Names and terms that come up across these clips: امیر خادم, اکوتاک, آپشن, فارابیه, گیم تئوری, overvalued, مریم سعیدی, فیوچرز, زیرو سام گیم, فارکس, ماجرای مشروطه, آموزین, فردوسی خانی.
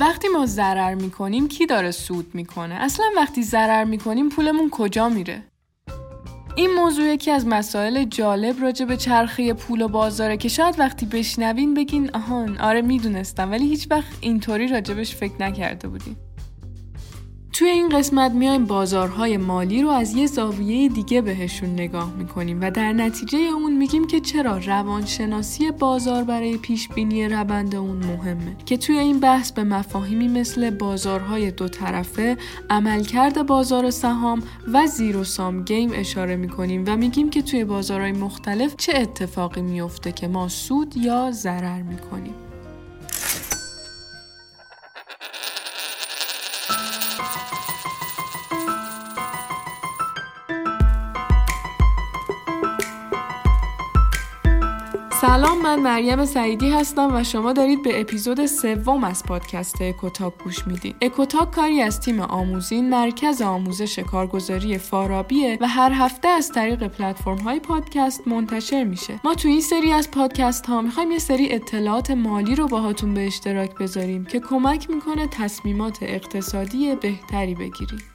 وقتی ما ضرر میکنیم کی داره سود میکنه؟ اصلا وقتی ضرر میکنیم پولمون کجا میره؟ این موضوع یکی از مسائل جالب راجع به چرخه پول و بازاره که شاید وقتی بشنوین بگین آهان آره میدونستم، ولی هیچ وقت اینطوری راجبش فکر نکرده بودیم. توی این قسمت میایم بازارهای مالی رو از یه زاویه دیگه بهشون نگاه میکنیم و در نتیجه اون میگیم که چرا روانشناسی بازار برای پیشبینی روند اون مهمه، که توی این بحث به مفاهیمی مثل بازارهای دو طرفه، عملکرد بازار سهام و زیرو سام گیم اشاره میکنیم و میگیم که توی بازارهای مختلف چه اتفاقی میفته که ما سود یا ضرر میکنیم. سلام، من مریم سعیدی هستم و شما دارید به اپیزود 3 از پادکست اکوتاک گوش میدین. اکوتاک کاری از تیم آموزین، مرکز آموزش کارگزاری فارابیه و هر هفته از طریق پلتفرم‌های پادکست منتشر میشه. ما تو این سری از پادکست ها میخوایم یه سری اطلاعات مالی رو باهاتون به اشتراک بذاریم که کمک میکنه تصمیمات اقتصادی بهتری بگیرید.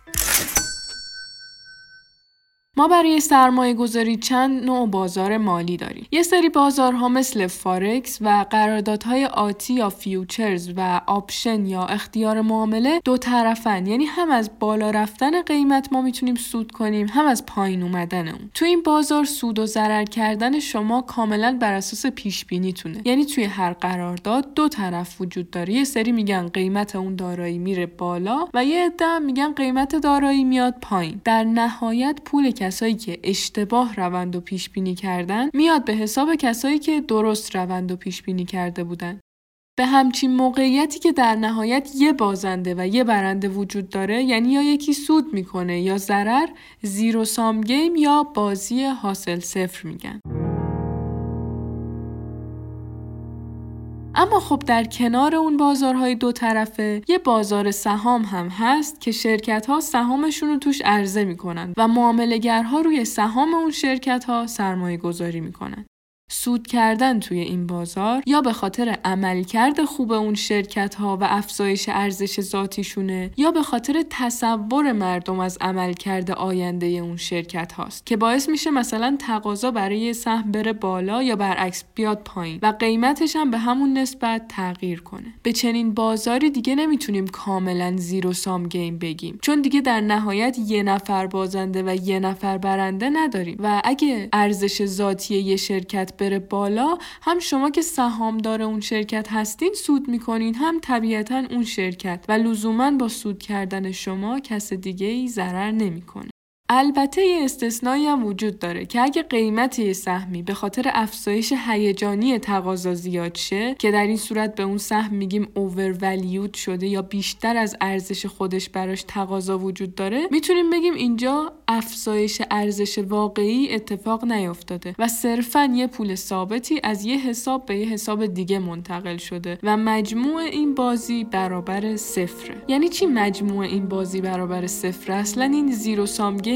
ما برای سرمایه گذاری چند نوع بازار مالی داریم. یه سری بازارها مثل فارکس و قراردادهای آتی یا فیوچرز و آپشن یا اختیار معامله دو طرفن، یعنی هم از بالا رفتن قیمت ما میتونیم سود کنیم هم از پایین اومدن اون. تو این بازار سود و ضرر کردن شما کاملا بر اساس پیش بینیتونه، یعنی توی هر قرارداد دو طرف وجود داره. یه سری میگن قیمت اون دارایی میره بالا و یه عده میگن قیمت دارایی میاد پایین. در نهایت پول کسایی که اشتباه روند و پیش بینی کردن میاد به حساب کسایی که درست روند و پیش بینی کرده بودن. به همچین موقعیتی که در نهایت یه بازنده و یه برنده وجود داره، یعنی یا یکی سود میکنه یا ضرر، زیرو سام گیم یا بازی حاصل صفر میگن. اما خب در کنار اون بازارهای دو طرفه یه بازار سهام هم هست که شرکت‌ها سهامشون رو توش عرضه می‌کنن و معامله‌گرها روی سهام اون شرکت‌ها سرمایه‌گذاری می‌کنن. سود کردن توی این بازار یا به خاطر عملکرد خوب اون شرکت‌ها و افزایش ارزش ذاتیشونه یا به خاطر تصور مردم از عملکرد آینده اون شرکت هاست که باعث میشه مثلا تقاضا برای سهم بره بالا یا برعکس بیاد پایین و قیمتش هم به همون نسبت تغییر کنه. به چنین بازاری دیگه نمیتونیم کاملا زیرو سام گیم بگیم، چون دیگه در نهایت یه نفر بازنده و یه نفر برنده نداریم و اگه ارزش ذاتی یه شرکت بره بالا، هم شما که سهامدار اون شرکت هستین سود میکنین، هم طبیعتاً اون شرکت و لزوماً با سود کردن شما کس دیگه‌ای ضرر نمیکنه. البته یه استثنایی هم وجود داره که اگه قیمت یه سهمی به خاطر افزایش هیجانی تقاضا زیاد شه، که در این صورت به اون سهم میگیم overvalued شده یا بیشتر از ارزش خودش براش تقاضا وجود داره، میتونیم بگیم اینجا افزایش ارزش واقعی اتفاق نیفتاده و صرفاً یه پول ثابتی از یه حساب به یه حساب دیگه منتقل شده و مجموع این بازی برابر صفره. یعنی چی مجموع این بازی برابر صفر؟ اصلا این زیرو سام گیم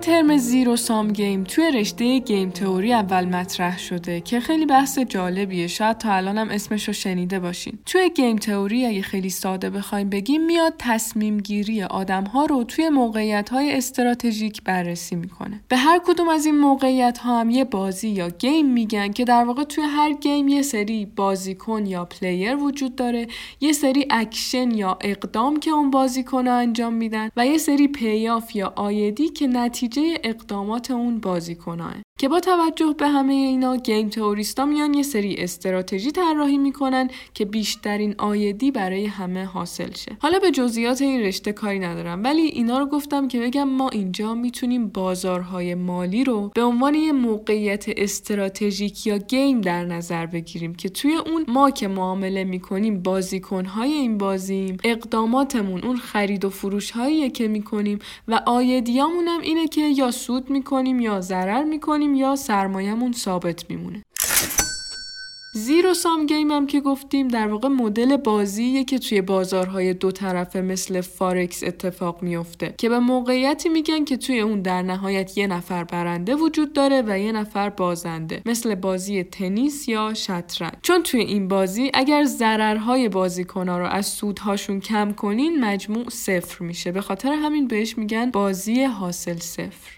ترم زیرو سام گیم توی رشته گیم تئوری اول مطرح شده که خیلی بحث جالبیه، شاید تا الان هم اسمشو شنیده باشین. توی گیم تئوری اگه خیلی ساده بخوایم بگیم، میاد تصمیم گیری آدم‌ها رو توی موقعیت‌های استراتژیک بررسی می‌کنه. به هر کدوم از این موقعیت‌ها هم یه بازی یا گیم میگن که در واقع توی هر گیم یه سری بازیکن یا پلیر وجود داره، یه سری اکشن یا اقدام که اون بازیکن‌ها انجام میدن و یه سری پی‌آف یا آیدی که نتیجه اقدامات اون بازیکنانه. که با توجه به همه اینا گیم تئوریستا میان یه سری استراتژی طراحی میکنن که بیشترین آیدی برای همه حاصل شه. حالا به جزئیات این رشته کاری ندارم، ولی اینا رو گفتم که بگم ما اینجا میتونیم بازارهای مالی رو به عنوان یه موقعیت استراتژیک یا گیم در نظر بگیریم که توی اون ما که معامله میکنیم بازیکن‌های این بازیم، اقداماتمون اون خرید و فروش‌هایی که میکنیم و آیدیامون هم اینه که یا سود میکنیم یا ضرر میکنیم یا سرمایه‌مون ثابت میمونه. زیرو سام گیم هم که گفتیم در واقع مدل بازیه که توی بازارهای دو طرفه مثل فارکس اتفاق میفته که به موقعیتی میگن که توی اون در نهایت یه نفر برنده وجود داره و یه نفر بازنده، مثل بازی تنیس یا شطرنج. چون توی این بازی اگر ضررهای بازیکن‌ها رو از سودهاشون کم کنین مجموع صفر میشه، به خاطر همین بهش میگن بازی حاصل صفر.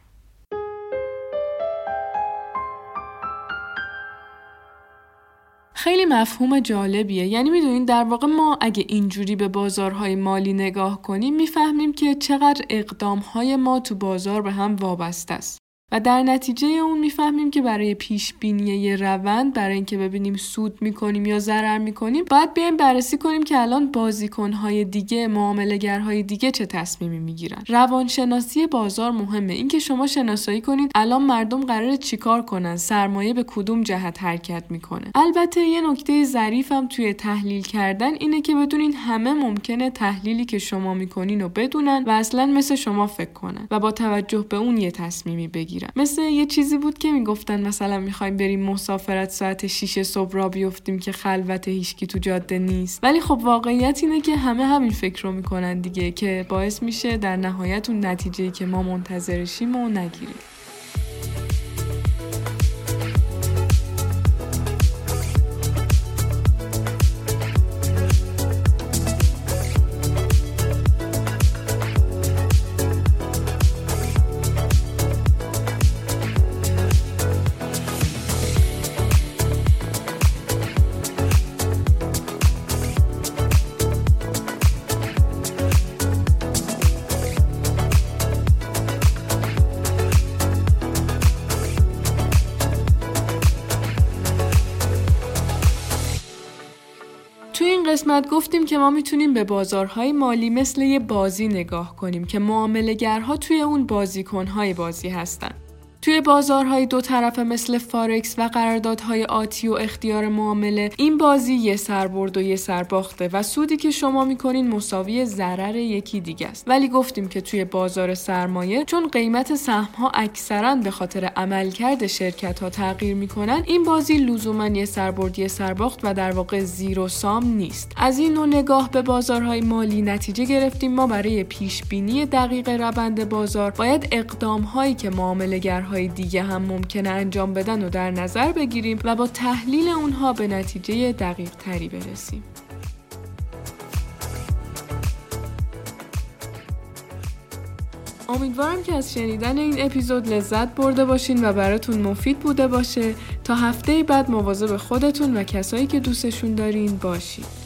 خیلی مفهوم جالبیه. یعنی میدونین در واقع ما اگه اینجوری به بازارهای مالی نگاه کنیم میفهمیم که چقدر اقدامهای ما تو بازار به هم وابسته است و در نتیجه اون میفهمیم که برای پیش بینی یه روند، برای اینکه ببینیم سود میکنیم یا ضرر میکنیم، باید بیایم بررسی کنیم که الان بازیکنهای دیگه، معامله‌گرهای دیگه چه تصمیمی میگیرن. روانشناسی بازار مهمه، اینکه شما شناسایی کنید الان مردم قراره چیکار کنن، سرمایه به کدوم جهت حرکت میکنه. البته یه نکته ظریفم توی تحلیل کردن اینه که بدونین همه ممکنه تحلیلی که شما میکنین رو بدونن و اصلا مثل شما فکر کنن و با توجه به اون یه تصمیمی بگیرن. مثل یه چیزی بود که میگفتن مثلا میخوایم بریم مسافرت، ساعت 6 صبح را بیفتیم که خلوت هیچکی تو جاده نیست، ولی خب واقعیت اینه که همه همین فکر رو میکنن دیگه، که باعث میشه در نهایت اون نتیجه‌ای که ما منتظرشیم رو نگیریم. قسمت گفتیم که ما میتونیم به بازارهای مالی مثل یه بازی نگاه کنیم که معامله‌گرها توی اون بازیکن‌های بازی هستن. توی بازارهای دو طرفه مثل فارکس و قراردادهای آتی و اختیار معامله، این بازی یه سربرد و یه سرباخته و سودی که شما میکنین مساوی ضرر یکی دیگه است. ولی گفتیم که توی بازار سرمایه چون قیمت سهم‌ها اکثراً به خاطر عملکرد شرکت‌ها تغییر میکنن، این بازی لزوماً یه سربرد یه سرباخت و در واقع زیرو سام نیست. از این نوع نگاه به بازارهای مالی نتیجه گرفتیم ما برای پیش بینی دقیق روند بازار باید اقدام‌هایی که معامله‌گرها دیگه هم ممکنه انجام بدن و در نظر بگیریم و با تحلیل اونها به نتیجه دقیق تری برسیم. امیدوارم که از شنیدن این اپیزود لذت برده باشین و براتون مفید بوده باشه. تا هفته بعد مواظب خودتون و کسایی که دوستشون دارین باشین.